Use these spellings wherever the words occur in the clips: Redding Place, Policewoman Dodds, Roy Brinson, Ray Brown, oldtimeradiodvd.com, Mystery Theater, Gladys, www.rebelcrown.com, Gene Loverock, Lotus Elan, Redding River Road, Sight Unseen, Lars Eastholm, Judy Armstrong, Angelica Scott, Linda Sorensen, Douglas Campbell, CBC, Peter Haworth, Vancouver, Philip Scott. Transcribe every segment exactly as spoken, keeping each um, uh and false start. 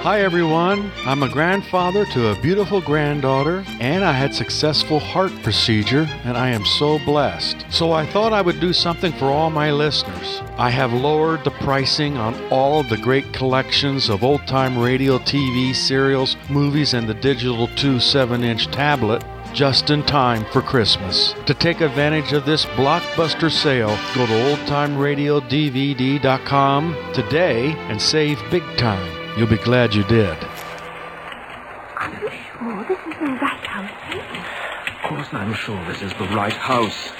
Hi everyone, I'm a grandfather to a beautiful granddaughter, and I had successful heart procedure, and I am so blessed. So I thought I would do something for all my listeners. I have lowered the pricing on all of the great collections of old-time radio, T V, serials, movies, and the digital two seven-inch tablet, just in time for Christmas. To take advantage of this blockbuster sale, go to old time radio D V D dot com today and save big time. You'll be glad you did. Are you sure this is the right house? Of course I'm sure this is the right house.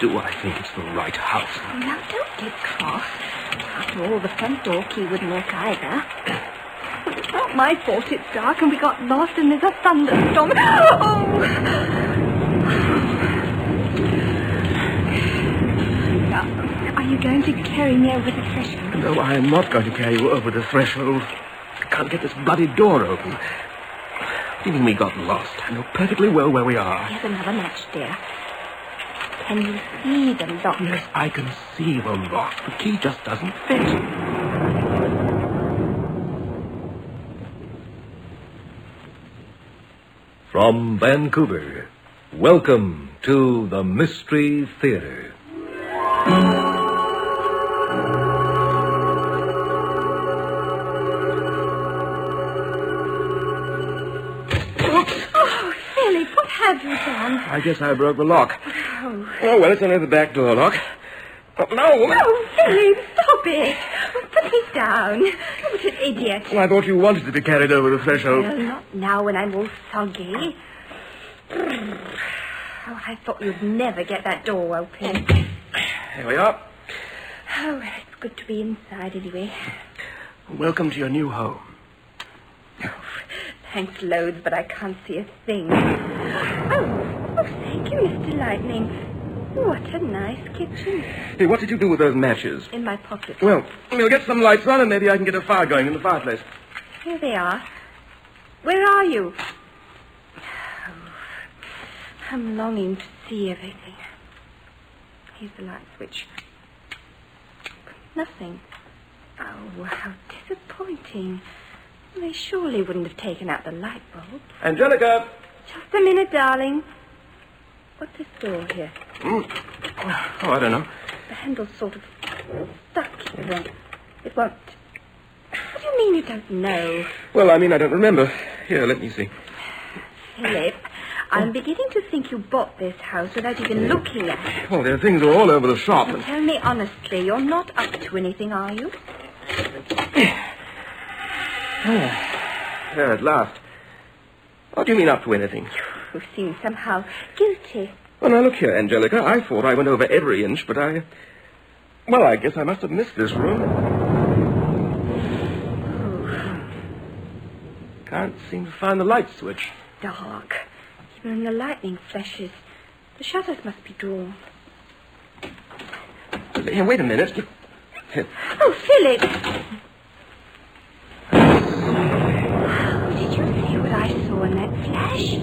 Do I think it's the right house? Now, don't get cross. After all, the front door key wouldn't work either. Well, it's not my fault it's dark and we got lost and there's a thunderstorm. Oh! Now, are you going to carry me over the threshold? No, I am not going to carry you over the threshold. I can't get this bloody door open. What do you mean we got lost? I know perfectly well where we are. Here's another match, dear. Can you see the lock? Yes, I can see the lock. The key just doesn't fit. From Vancouver, welcome to the Mystery Theater. I guess I broke the lock. Oh, oh well, it's only the back door lock. Oh, no, woman. Oh, Philip, stop it. Put me down. What an idiot. Well, I thought you wanted to be carried over the threshold. No, not now when I'm all soggy. Oh, I thought you'd never get that door open. Here we are. Oh, well, it's good to be inside anyway. Welcome to your new home. Oh, thanks loads, but I can't see a thing. Oh. Oh, thank you, Mister Lightning. What a nice kitchen. Hey, what did you do with those matches? In my pocket. Well, we'll get some lights on and maybe I can get a fire going in the fireplace. Here they are. Where are you? Oh, I'm longing to see everything. Here's the light switch. Nothing. Oh, how disappointing. They surely wouldn't have taken out the light bulb. Angelica! Just a minute, darling. What's this door here? Mm. Oh, I don't know. The handle's sort of stuck here. It won't... What do you mean you don't know? Well, I mean I don't remember. Here, let me see. Philip, I'm beginning to think you bought this house without even looking at it. Well, there are things all over the shop. Now, and... tell me honestly, you're not up to anything, are you? There, at last. What do you mean up to anything? You seem somehow guilty. Well, now, look here, Angelica. I thought I went over every inch, but I... Well, I guess I must have missed this room. Oh. Can't seem to find the light switch. Dark. Even when the lightning flashes. The shutters must be drawn. Here, wait a minute. Here. Oh, Philip! Oh, did you see what I saw in that flash?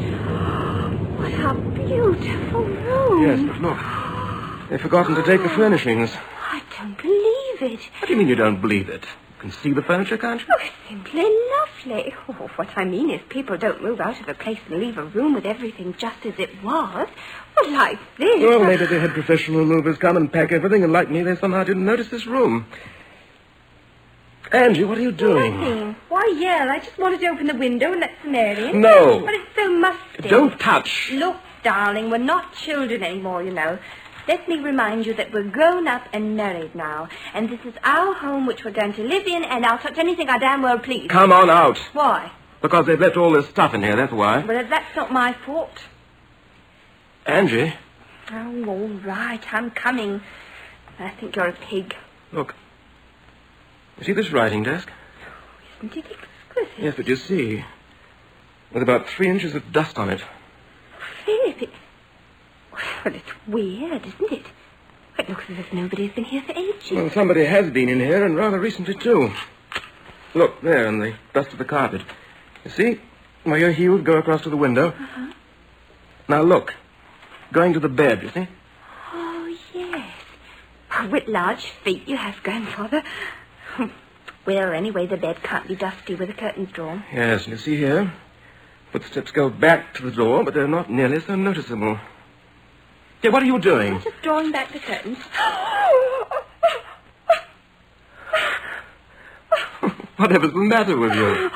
What a beautiful room. Yes, but look. They've forgotten to take the furnishings. I don't believe it. What do you mean you don't believe it? You can see the furniture, can't you? Oh, it's simply lovely. Oh, what I mean is people don't move out of a place and leave a room with everything just as it was. Well, like this. Well, maybe they had professional movers come and pack everything, and like me, they somehow didn't notice this room. Angie, what are you doing? Nothing. Why, yeah, I just wanted to open the window and let some air in. No. But it's so musty. Don't touch. Look, darling, we're not children anymore, you know. Let me remind you that we're grown up and married now. And this is our home which we're going to live in, and I'll touch anything I damn well please. Come on out. Why? Because they've left all this stuff in here, that's why. Well, that's not my fault. Angie. Oh, all right, I'm coming. I think you're a pig. Look. You see this writing desk? Oh, isn't it exquisite? Yes, but you see, with about three inches of dust on it. Oh, Philip, it's... Well, it's weird, isn't it? It looks as if nobody's been here for ages. Well, somebody has been in here, and rather recently, too. Look, there, in the dust of the carpet. You see, where your heels go across to the window. Uh-huh. Now, look, going to the bed, you see? Oh, Yes. Oh, what large feet you have, Grandfather. Well, anyway, the bed can't be dusty with the curtains drawn. Yes, you see here. Footsteps go back to the door, but they're not nearly so noticeable. Yeah, what are you doing? I'm just drawing back the curtains. Whatever's the matter with you?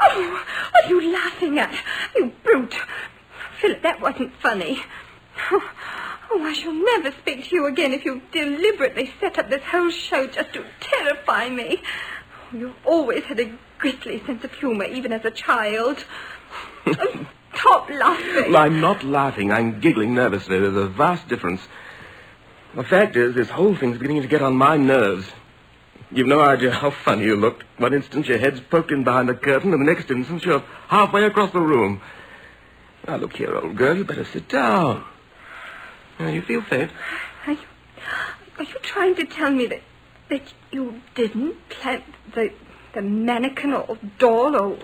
Oh, what are you laughing at? You brute. Philip, that wasn't funny. Oh, oh, I shall never speak to you again if you've deliberately set up this whole show just to terrify me. Oh, you've always had a grisly sense of humour, even as a child. Oh, stop laughing. Well, I'm not laughing. I'm giggling nervously. There's a vast difference. The fact is, this whole thing's beginning to get on my nerves. You've no idea how funny you looked. One instant your head's poked in behind the curtain, and the next instant you're halfway across the room. Now, look here, old girl, you better sit down. Now, you feel faint. Are you, are you trying to tell me that that you didn't plant the the mannequin or doll or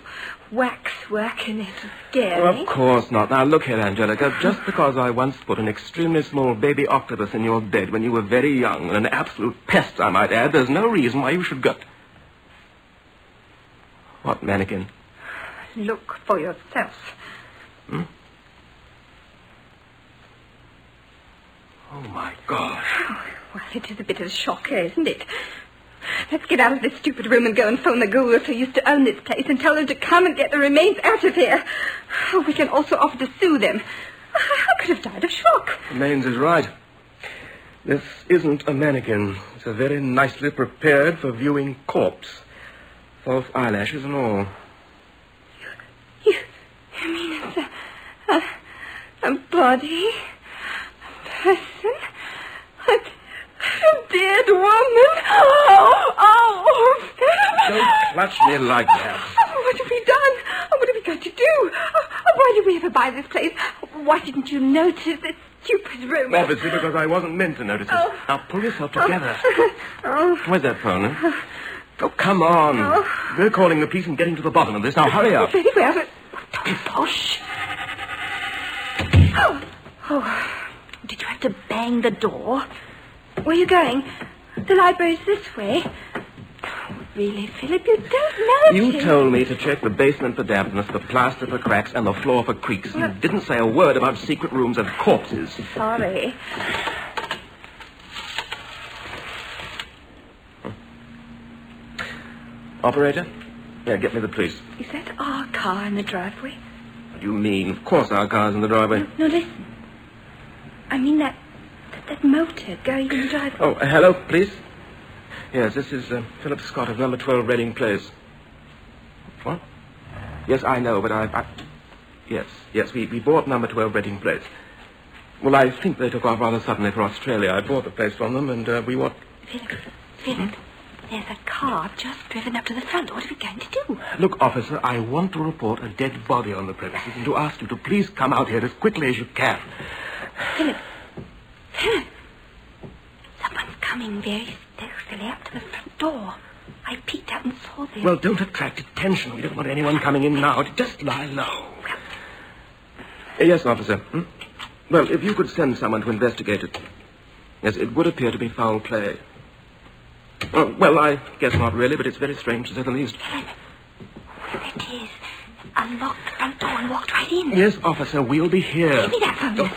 waxwork in it to scare well, me? Of course not. Now, look here, Angelica, just because I once put an extremely small baby octopus in your bed when you were very young, and an absolute pest, I might add, there's no reason why you should get... What mannequin? Look for yourself. Hmm? Oh, my gosh. Oh, well, it is a bit of a shock, isn't it? Let's get out of this stupid room and go and phone the ghouls who used to own this place and tell them to come and get the remains out of here. Oh, we can also offer to sue them. I could have died of shock. Remains is right. This isn't a mannequin. It's a very nicely prepared for viewing corpse. False eyelashes and all. You, you, you mean it's a, a, a body? Person? A, a dead woman? Oh, oh! Don't clutch me like that. Oh, what have we done? Oh, what have we got to do? Oh, why did we ever buy this place? Why didn't you notice this stupid room? Obviously, because I wasn't meant to notice it. Oh. Now, pull yourself together. Oh. Oh. Where's that phone? Huh? Oh, come on. Oh. We're calling the police and getting to the bottom of this. Now, hurry up. Very well, but... Posh. Oh. Oh. Did you have to bang the door? Where are you going? The library's this way. Oh, really, Philip, you don't know. You told me to check the basement for dampness, the plaster for cracks, and the floor for creaks. Well, you didn't say a word about secret rooms and corpses. Sorry. Hmm. Operator? Yeah, get me the police. Is that our car in the driveway? What do you mean? Of course our car's in the driveway. No, no listen. I mean that, that that motor going in the driveway. Oh, hello, please. Yes, this is uh, Philip Scott of number twelve Redding Place. What? Yes, I know, but I... I yes, yes, we, we bought number twelve Redding Place. Well, I think they took off rather suddenly for Australia. I bought the place from them, and uh, we want... Philip, Philip, hmm? There's a car just driven up to the front. What are we going to do? Look, officer, I want to report a dead body on the premises and to ask you to please come out here as quickly as you can. Philip. Philip. Someone's coming very stealthily up to the front door. I peeked out and saw them. Well, don't attract attention. We don't want anyone coming in now. Just lie low. Well. Yes, officer. Hmm? Well, if you could send someone to investigate it. Yes, it would appear to be foul play. Oh, well, I guess not really, but it's very strange to say the least. Philip. What it is. Unlocked the front door and walked right in. Yes, officer, we'll be here. Give me that phone. Oh.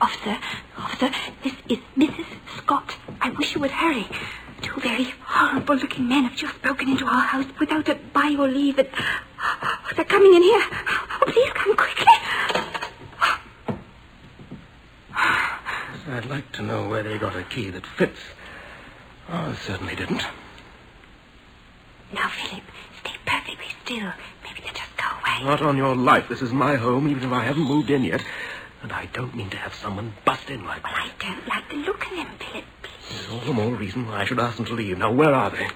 Officer, officer, this is Missus Scott. I wish you would hurry. Two very horrible-looking men have just broken into our house without a by your leave. And... Oh, they're coming in here. Oh, please come quickly. I'd like to know where they got a key that fits. Oh, it certainly didn't. Now, Philip, stay perfectly still. Maybe they'll just go away. Not on your life. This is my home, even if I haven't moved in yet. And I don't mean to have someone bust in like that. Well, I don't like the look of them, Philip, please. There's all the more reason why I should ask them to leave. Now, where are they?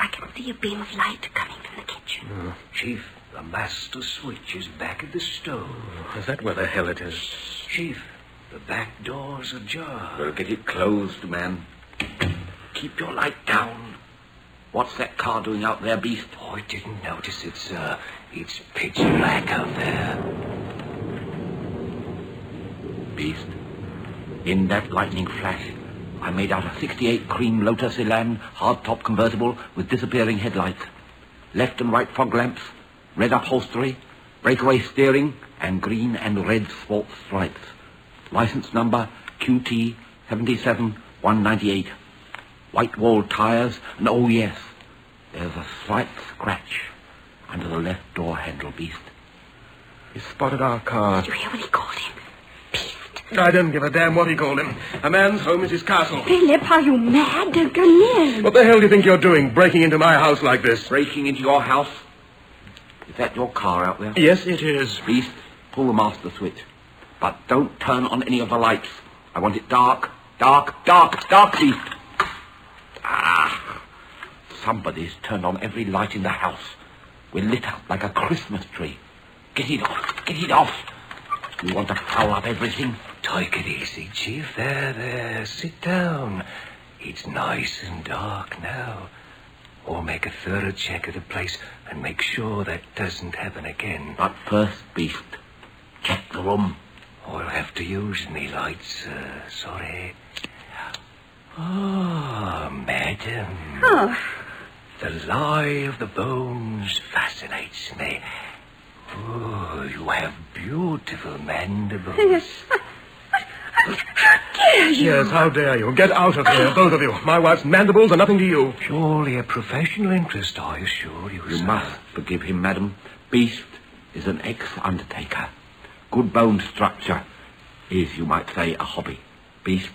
I can see a beam of light coming from the kitchen. Oh. Chief, the master switch is back at the stove. Oh, is that where the hell it is? Shh. Chief, the back door's ajar. Well, get it closed, man. Keep your light down. What's that car doing out there, beast? Oh, I didn't notice it, sir. It's pitch black out there. Beast. In that lightning flash, I made out a sixty-eight cream Lotus Elan hardtop convertible with disappearing headlights, left and right fog lamps, red upholstery, breakaway steering, and green and red sports stripes. License number Q T seven seven one nine eight. White-walled tyres, and oh yes, there's a slight scratch under the left door handle, Beast. He spotted our car. Did you hear what he called him? I don't give a damn what he called him. A man's home is his castle. Philip, are you mad? Don't go near. What the hell do you think you're doing, breaking into my house like this? Breaking into your house? Is that your car out there? Yes, it is. Beast, pull the master switch. But don't turn on any of the lights. I want it dark, dark, dark, dark, Beast. Ah, somebody's turned on every light in the house. We're lit up like a Christmas tree. Get it off, get it off. You want to foul up everything? Take it easy, Chief. There, there. Sit down. It's nice and dark now. Or make a thorough check of the place and make sure that doesn't happen again. But first, Beast, check the room. I'll have to use me lights, uh, sorry. Ah, oh, madam. Oh. The lie of the bones fascinates me. Oh, you have beautiful mandibles. Yes. How dare you? Yes, how dare you? Get out of here, both of you. My wife's mandibles are nothing to you. Surely a professional interest, I assure you, You sir. Must forgive him, madam. Beast is an ex-undertaker. Good bone structure is, you might say, a hobby. Beast,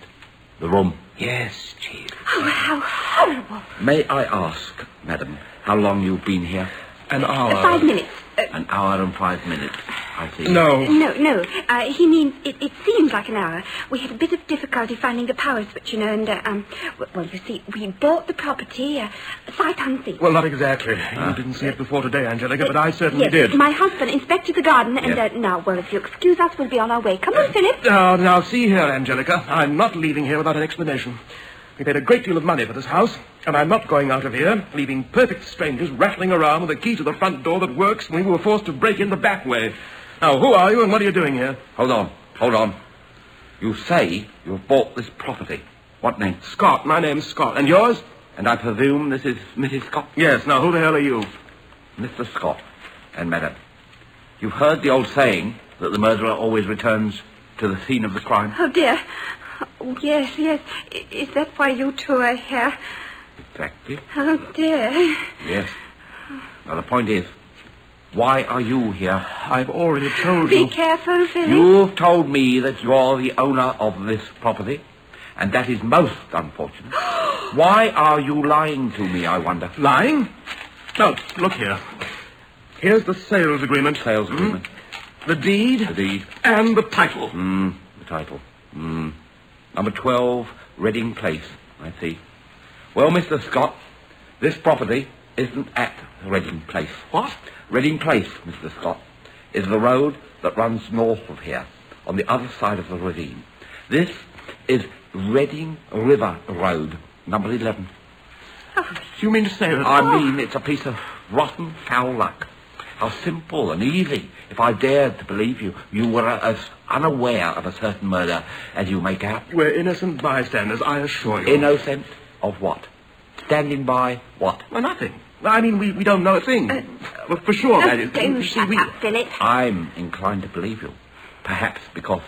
the room. Yes, Chief. Oh, how horrible. May I ask, madam, how long you've been here? An hour. Five minutes. Uh, an hour and five minutes, I think. No. No, no. Uh, he means it, it seems like an hour. We had a bit of difficulty finding the power switch, you know, and, uh, um, well, you see, we bought the property, uh, sight unseen. Well, not exactly. Uh, you didn't see it before today, Angelica, uh, but I certainly yes, did. My husband inspected the garden, and, yes. uh, now, well, if you'll excuse us, we'll be on our way. Come on, uh, Philip. Now, now, see here, Angelica. I'm not leaving here without an explanation. We paid a great deal of money for this house, and I'm not going out of here, leaving perfect strangers rattling around with a key to the front door that works when we were forced to break in the back way. Now, who are you and what are you doing here? Hold on, hold on. You say you've bought this property. What name? Scott. My name's Scott. And yours? And I presume this is Missus Scott? Yes. Now, who the hell are you? Mister Scott and Madam. You've heard the old saying that the murderer always returns to the scene of the crime? Oh, dear. Oh, yes, yes. Is that why you two are here? Exactly. Oh, dear. Yes. Now, the point is, why are you here? I've already told you. Be careful, Philip. You've told me that you're the owner of this property, and that is most unfortunate. Why are you lying to me, I wonder? Lying? No, look here. Here's the sales agreement. Sales agreement. Mm. The deed. The deed. And the title. Mm, the title. Mm. Number twelve, Redding Place, I see. Well, Mister Scott, this property isn't at Redding Place. What? Redding Place, Mister Scott, is the road that runs north of here, on the other side of the ravine. This is Redding River Road, number eleven. Oh, you mean to say that... I oh. mean it's a piece of rotten foul luck. How simple and easy. If I dared to believe you, you were as unaware of a certain murder as you make out. We're innocent bystanders, I assure you. Innocent of what? Standing by what? Well, nothing. I mean, we, we don't know a thing. Uh, well, for sure, that is. Don't we, shut we, up, Philip. I'm inclined to believe you. Perhaps because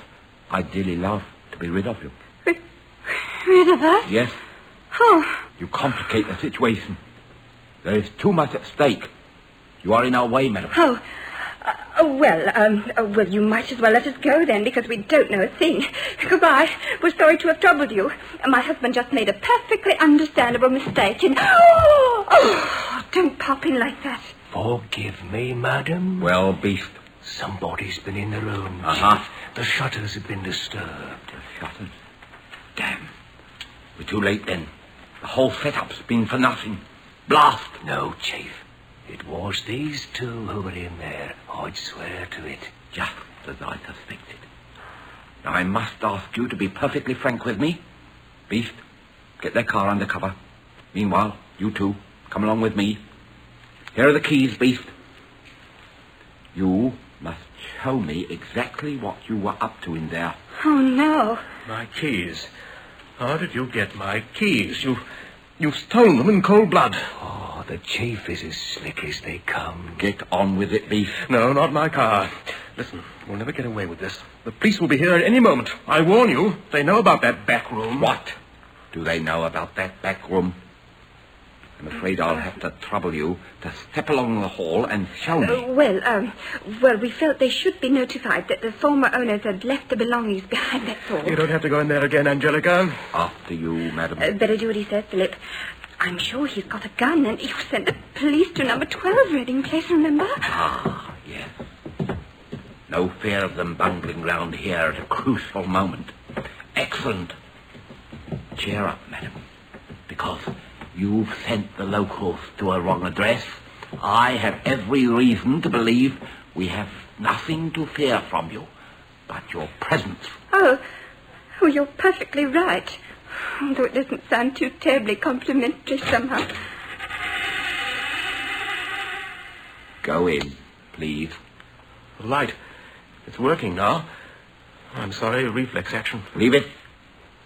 I dearly love to be rid of you. R- rid of us? Yes. Oh. You complicate the situation. There is too much at stake. You are in our way, madam. Oh, uh, well, um, oh, well, you might as well let us go then, because we don't know a thing. Goodbye. We're sorry to have troubled you. My husband just made a perfectly understandable mistake in... Oh, oh, don't pop in like that. Forgive me, madam. Well, Beast. Somebody's been in the room. Uh-huh. The shutters have been disturbed. The shutters? Damn. We're too late then. The whole setup's been for nothing. Blast. No, Chief. It was these two who were in there. I'd swear to it. Just as I suspected. Now, I must ask you to be perfectly frank with me. Beast, get their car under cover. Meanwhile, you two, come along with me. Here are the keys, Beast. You must show me exactly what you were up to in there. Oh, no. My keys. How did you get my keys? You, you've stolen them in cold blood. Oh, the chief is as slick as they come. Get on with it, Beef. No, not my car. Listen, we'll never get away with this. The police will be here at any moment. I warn you, they know about that back room. What? Do they know about that back room? I'm afraid I'll have to trouble you to step along the hall and show me. Uh, well, um, well, we felt they should be notified that the former owners had left the belongings behind, that door. You don't have to go in there again, Angelica. After you, madam. Uh, better do what he says, Philip. I'm sure he's got a gun, and he'll send the police to number twelve Redding Place, remember? Ah, yes. No fear of them bungling round here at a crucial moment. Excellent. Cheer up, madam, because... you've sent the locals to a wrong address. I have every reason to believe we have nothing to fear from you but your presence. Oh, oh you're perfectly right. Although it doesn't sound too terribly complimentary somehow. Go in, please. The light. It's working now. I'm sorry, reflex action. Leave it.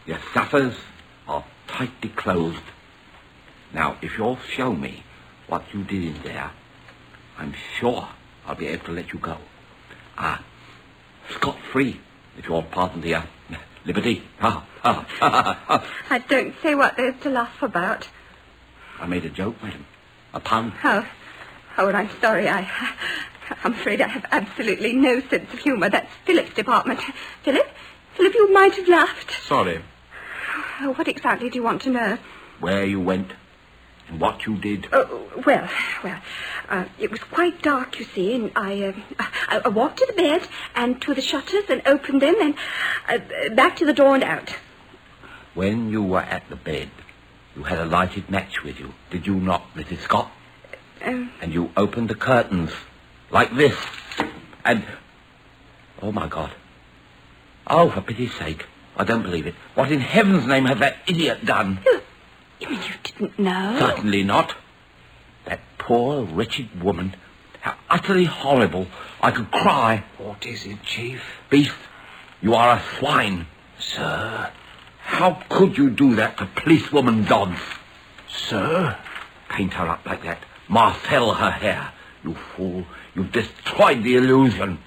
Your shutters are tightly closed. Now, if you'll show me what you did in there, I'm sure I'll be able to let you go. Ah, scot-free, if you'll pardon the, uh, liberty. Ah, ah, ah, ah. I don't see what there's to laugh about. I made a joke, madam. A pun. Oh, oh, well, I'm sorry. I, I'm afraid I have absolutely no sense of humour. That's Philip's department. Philip? Philip, you might have laughed. Sorry. Oh, what exactly do you want to know? Where you went. And what you did? Oh, well, well, uh, it was quite dark, you see, and I, uh, I, I walked to the bed and to the shutters and opened them and uh, back to the door and out. When you were at the bed, you had a lighted match with you, did you not, Missus Scott? Um, and you opened the curtains, like this, and... oh, my God. Oh, for pity's sake, I don't believe it. What in heaven's name had that idiot done? You... You mean you didn't know? Certainly not. That poor, wretched woman. How utterly horrible. I could cry. What is it, Chief? Beef, you are a swine. Sir? How could you do that to Policewoman Dodds? Sir? Paint her up like that. Marcel her hair. You fool. You've destroyed the illusion.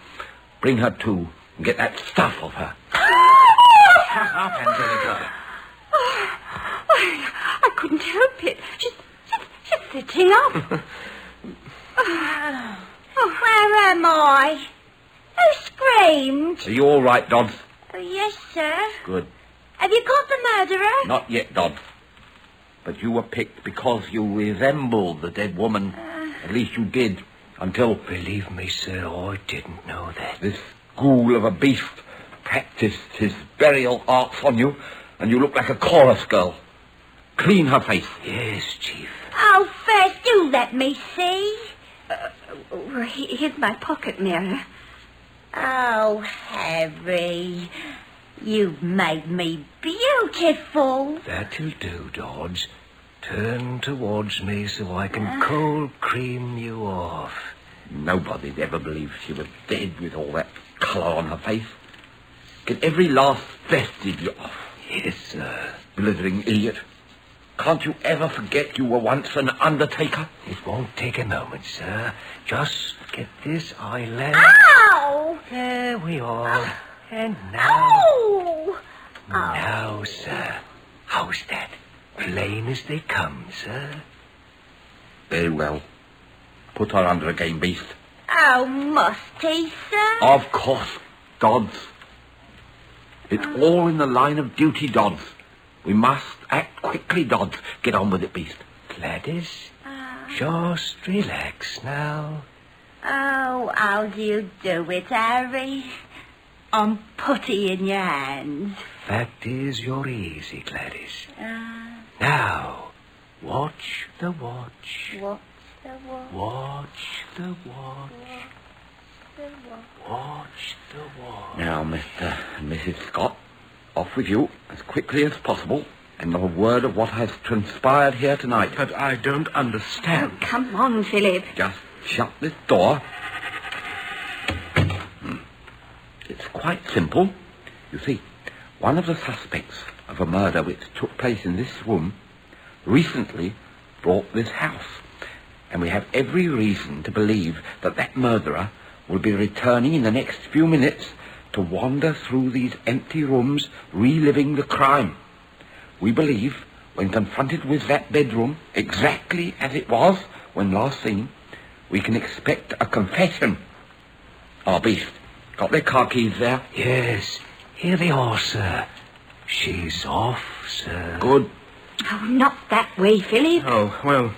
Bring her to and get that stuff off her. Shut up, Angelica. I couldn't help it. She's, she's, she's sitting up. oh. Oh. Where am I? Who screamed? Are you all right, Dodds? Oh, yes, sir. Good. Have you caught the murderer? Not yet, Dodds. But you were picked because you resembled the dead woman. Uh. At least you did, until... Believe me, sir, I didn't know that. This ghoul of a beast practiced his burial arts on you, and you look like a chorus girl. Clean her face. Yes, Chief. Oh, first, do let me see. Uh, well, here's my pocket mirror. Oh, Harry, you've made me beautiful. That'll do, Dodds. Turn towards me so I can uh. cold cream you off. Nobody'd ever believe she was dead with all that colour on her face. Get every last vestige off. Yes, sir. Blithering idiot. Can't you ever forget you were once an undertaker? It won't take a moment, sir. Just get this eyelid. Ow! There we are. And now... Ow! Now, Ow. Sir, how's that? Plain as they come, sir. Very well. Put her under again, Beast. Oh, must he, sir? Of course, Dodds. It's um. all in the line of duty, Dodds. We must act quickly, Dodds. Get on with it, Beast. Gladys, uh, just relax now. Oh, how do you do it, Harry? I'm putty in your hands. Fact is, you're easy, Gladys. Uh, now, watch the watch. Watch the watch. Watch the watch. Watch the watch. Watch the watch. Now, Mister and Missus Scott, off with you as quickly as possible, and not a word of what has transpired here tonight. But I don't understand. Oh, come on, Philip. Just shut this door. It's quite simple. You see, one of the suspects of a murder which took place in this room recently bought this house, and we have every reason to believe that that murderer will be returning in the next few minutes to wander through these empty rooms, reliving the crime. We believe, when confronted with that bedroom, exactly as it was when last seen, we can expect a confession. Our beast, got their car keys there? Yes, here they are, sir. She's off, sir. Good. Oh, not that way, Philip. Oh, well,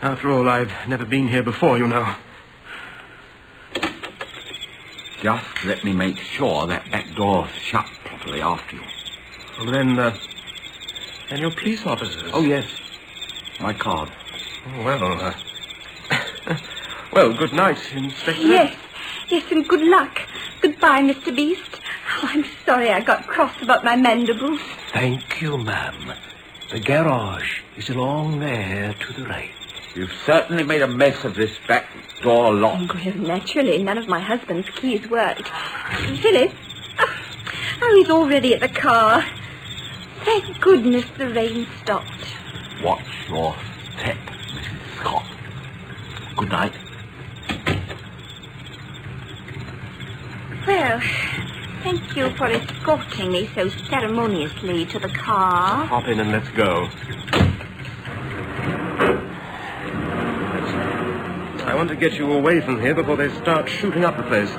after all, I've never been here before, you know. Just let me make sure that that door's shut properly after you. Well, then, uh, then you're police officers? Oh, yes. My card. Oh, well, uh... well, good night, Inspector. Yes, yes, and good luck. Goodbye, Mister Beast. Oh, I'm sorry I got cross about my mandibles. Thank you, ma'am. The garage is along there to the right. You've certainly made a mess of this back door lock. Well, naturally, none of my husband's keys worked. Philip, oh, oh, he's already at the car. Thank goodness the rain stopped. Watch your step, Missus Scott. Good night. Well, thank you for escorting me so ceremoniously to the car. Hop in and let's go. I want to get you away from here before they start shooting up the place.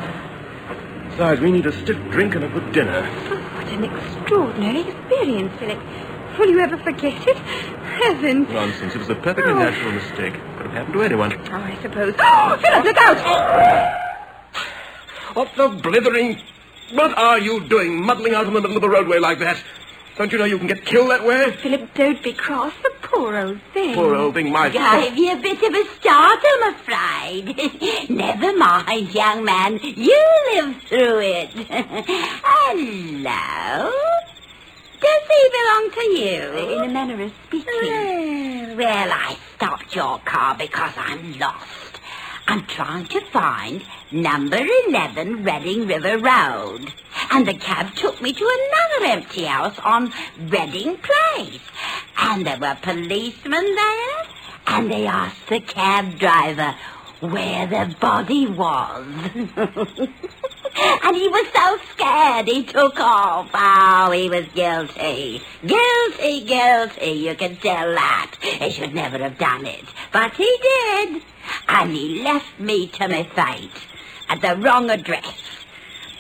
Besides, we need a stiff drink and a good dinner. Oh, what an extraordinary experience, Philip. Will you ever forget it? Heaven. Nonsense. It was a perfectly oh. natural mistake. Could have happened to anyone. Oh, I suppose. Oh, Philip, look out! What the blithering... What are you doing, muddling out in the middle of the roadway like that? Don't you know you can get killed that way? Oh, Philip, don't be cross. The poor old thing. Poor old thing, my... Give you a bit of a start, I'm afraid. Never mind, young man. You live through it. Hello? Does he belong to you? In a manner of speaking. Well, I stopped your car because I'm lost. I'm trying to find number eleven Redding River Road. And the cab took me to another empty house on Redding Place. And there were policemen there. And they asked the cab driver where the body was. And he was so scared he took off. Oh, he was guilty. Guilty, guilty. You can tell that. He should never have done it. But he did. And he left me to my fate at the wrong address.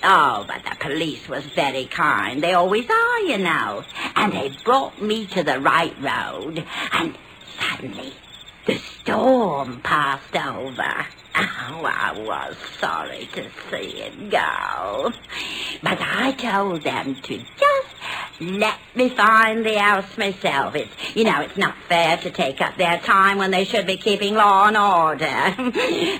Oh, but the police was very kind. They always are, you know. And they brought me to the right road. And suddenly, the storm passed over. Oh, I was sorry to see it go. But I told them to just let me find the house myself. It's, you know, it's not fair to take up their time when they should be keeping law and order.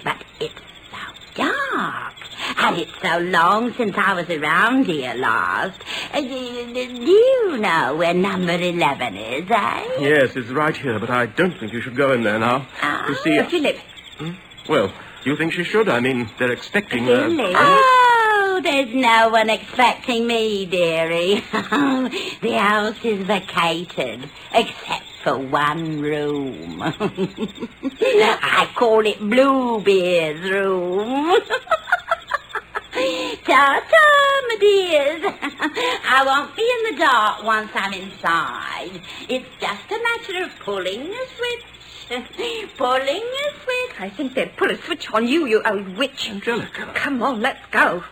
But it's so dark, and it's so long since I was around here last. Uh, do you know where number eleven is, eh? Yes, it's right here, but I don't think you should go in there now. Oh, you see, Philip. Hmm? Well, you think she should? I mean, they're expecting her. Really? Oh, there's no one expecting me, dearie. The house is vacated, except for one room. I call it Bluebeard's room. Ta-ta, my dears. I won't be in the dark once I'm inside. It's just a matter of pulling a switch. Pulling a switch. I think they'd pull a switch on you, you old witch. Angelica. Come on, let's go.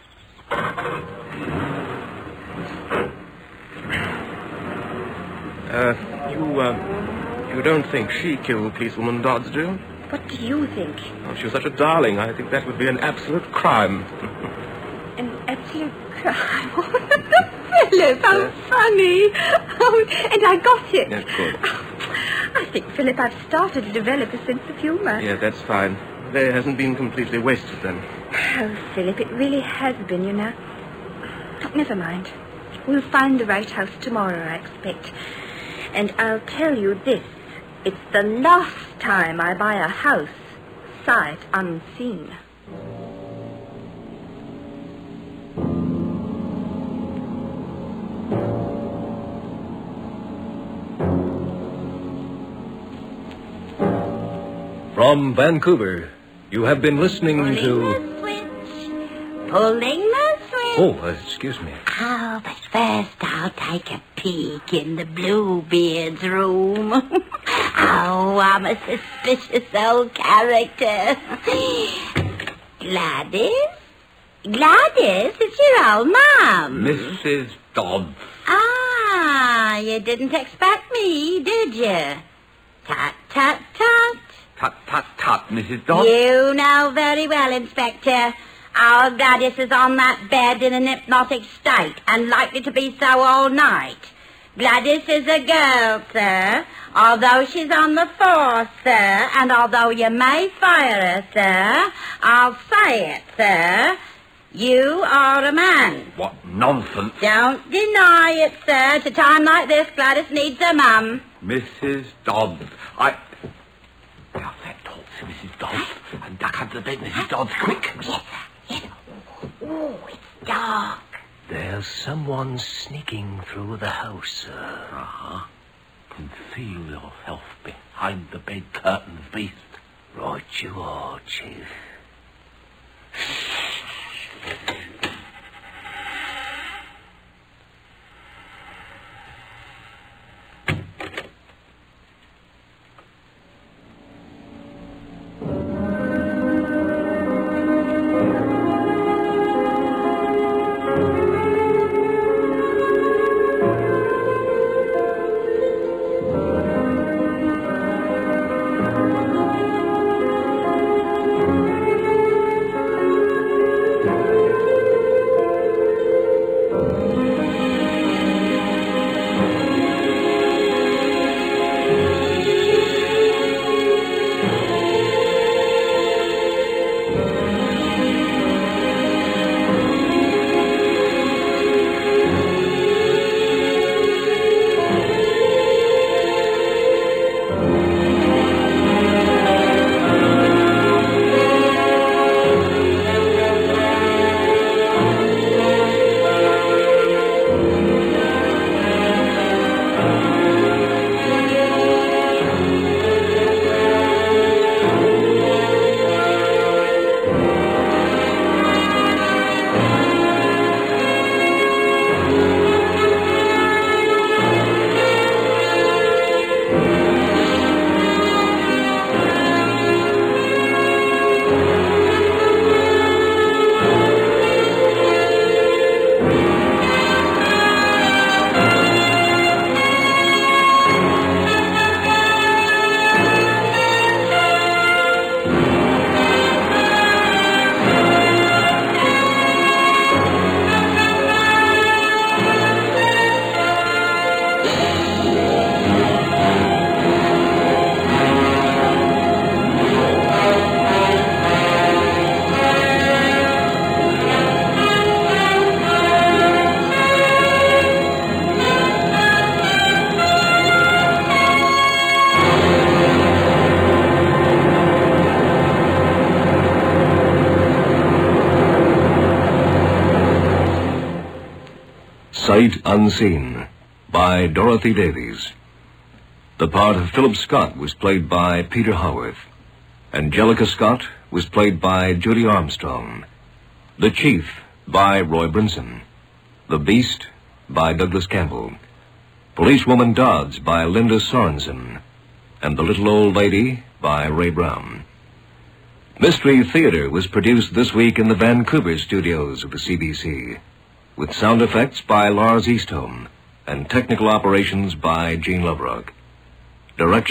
Uh, you, uh, you don't think she killed Policewoman Dodds, do you? What do you think? Oh, she was such a darling. I think that would be an absolute crime. An absolute crime? Oh, Philip, how yeah. funny. Oh, and I got it. That's good. I think, Philip, I've started to develop a sense of humour. Yeah, that's fine. There hasn't been completely wasted, then. Oh, Philip, it really has been, you know. But never mind. We'll find the right house tomorrow, I expect. And I'll tell you this. It's the last time I buy a house sight unseen. From Vancouver, you have been listening Pulling to... Pulling the switch. Pulling the switch. Oh, uh, excuse me. Oh, but first I'll take a peek in the Bluebeard's room. Oh, I'm a suspicious old character. Gladys? Gladys, it's your old mom. Missus Dobbs. Ah, you didn't expect me, did you? Tut, tut, tut. Tut, tut, tut, Missus Dobbs. You know very well, Inspector. Our Gladys is on that bed in an hypnotic state and likely to be so all night. Gladys is a girl, sir, although she's on the force, sir, and although you may fire her, sir, I'll say it, sir, you are a man. What nonsense. Don't deny it, sir. At a time like this, Gladys needs her mum. Missus Dobbs, I... Now, that talks, Missus Dobbs. And duck under the bed, Missus Dobbs, quick. Yes, sir. Yes. Oh, it's dark. There's someone sneaking through the house, sir. Uh-huh. Conceal yourself behind the bed curtains, beast. Right you are, Chief. Sight Unseen by Dorothy Davies. The part of Philip Scott was played by Peter Haworth. Angelica Scott was played by Judy Armstrong. The Chief by Roy Brinson. The Beast by Douglas Campbell. Policewoman Dodds by Linda Sorensen. And The Little Old Lady by Ray Brown. Mystery Theater was produced this week in the Vancouver studios of the C B C. With sound effects by Lars Eastholm and technical operations by Gene Loverock. Direction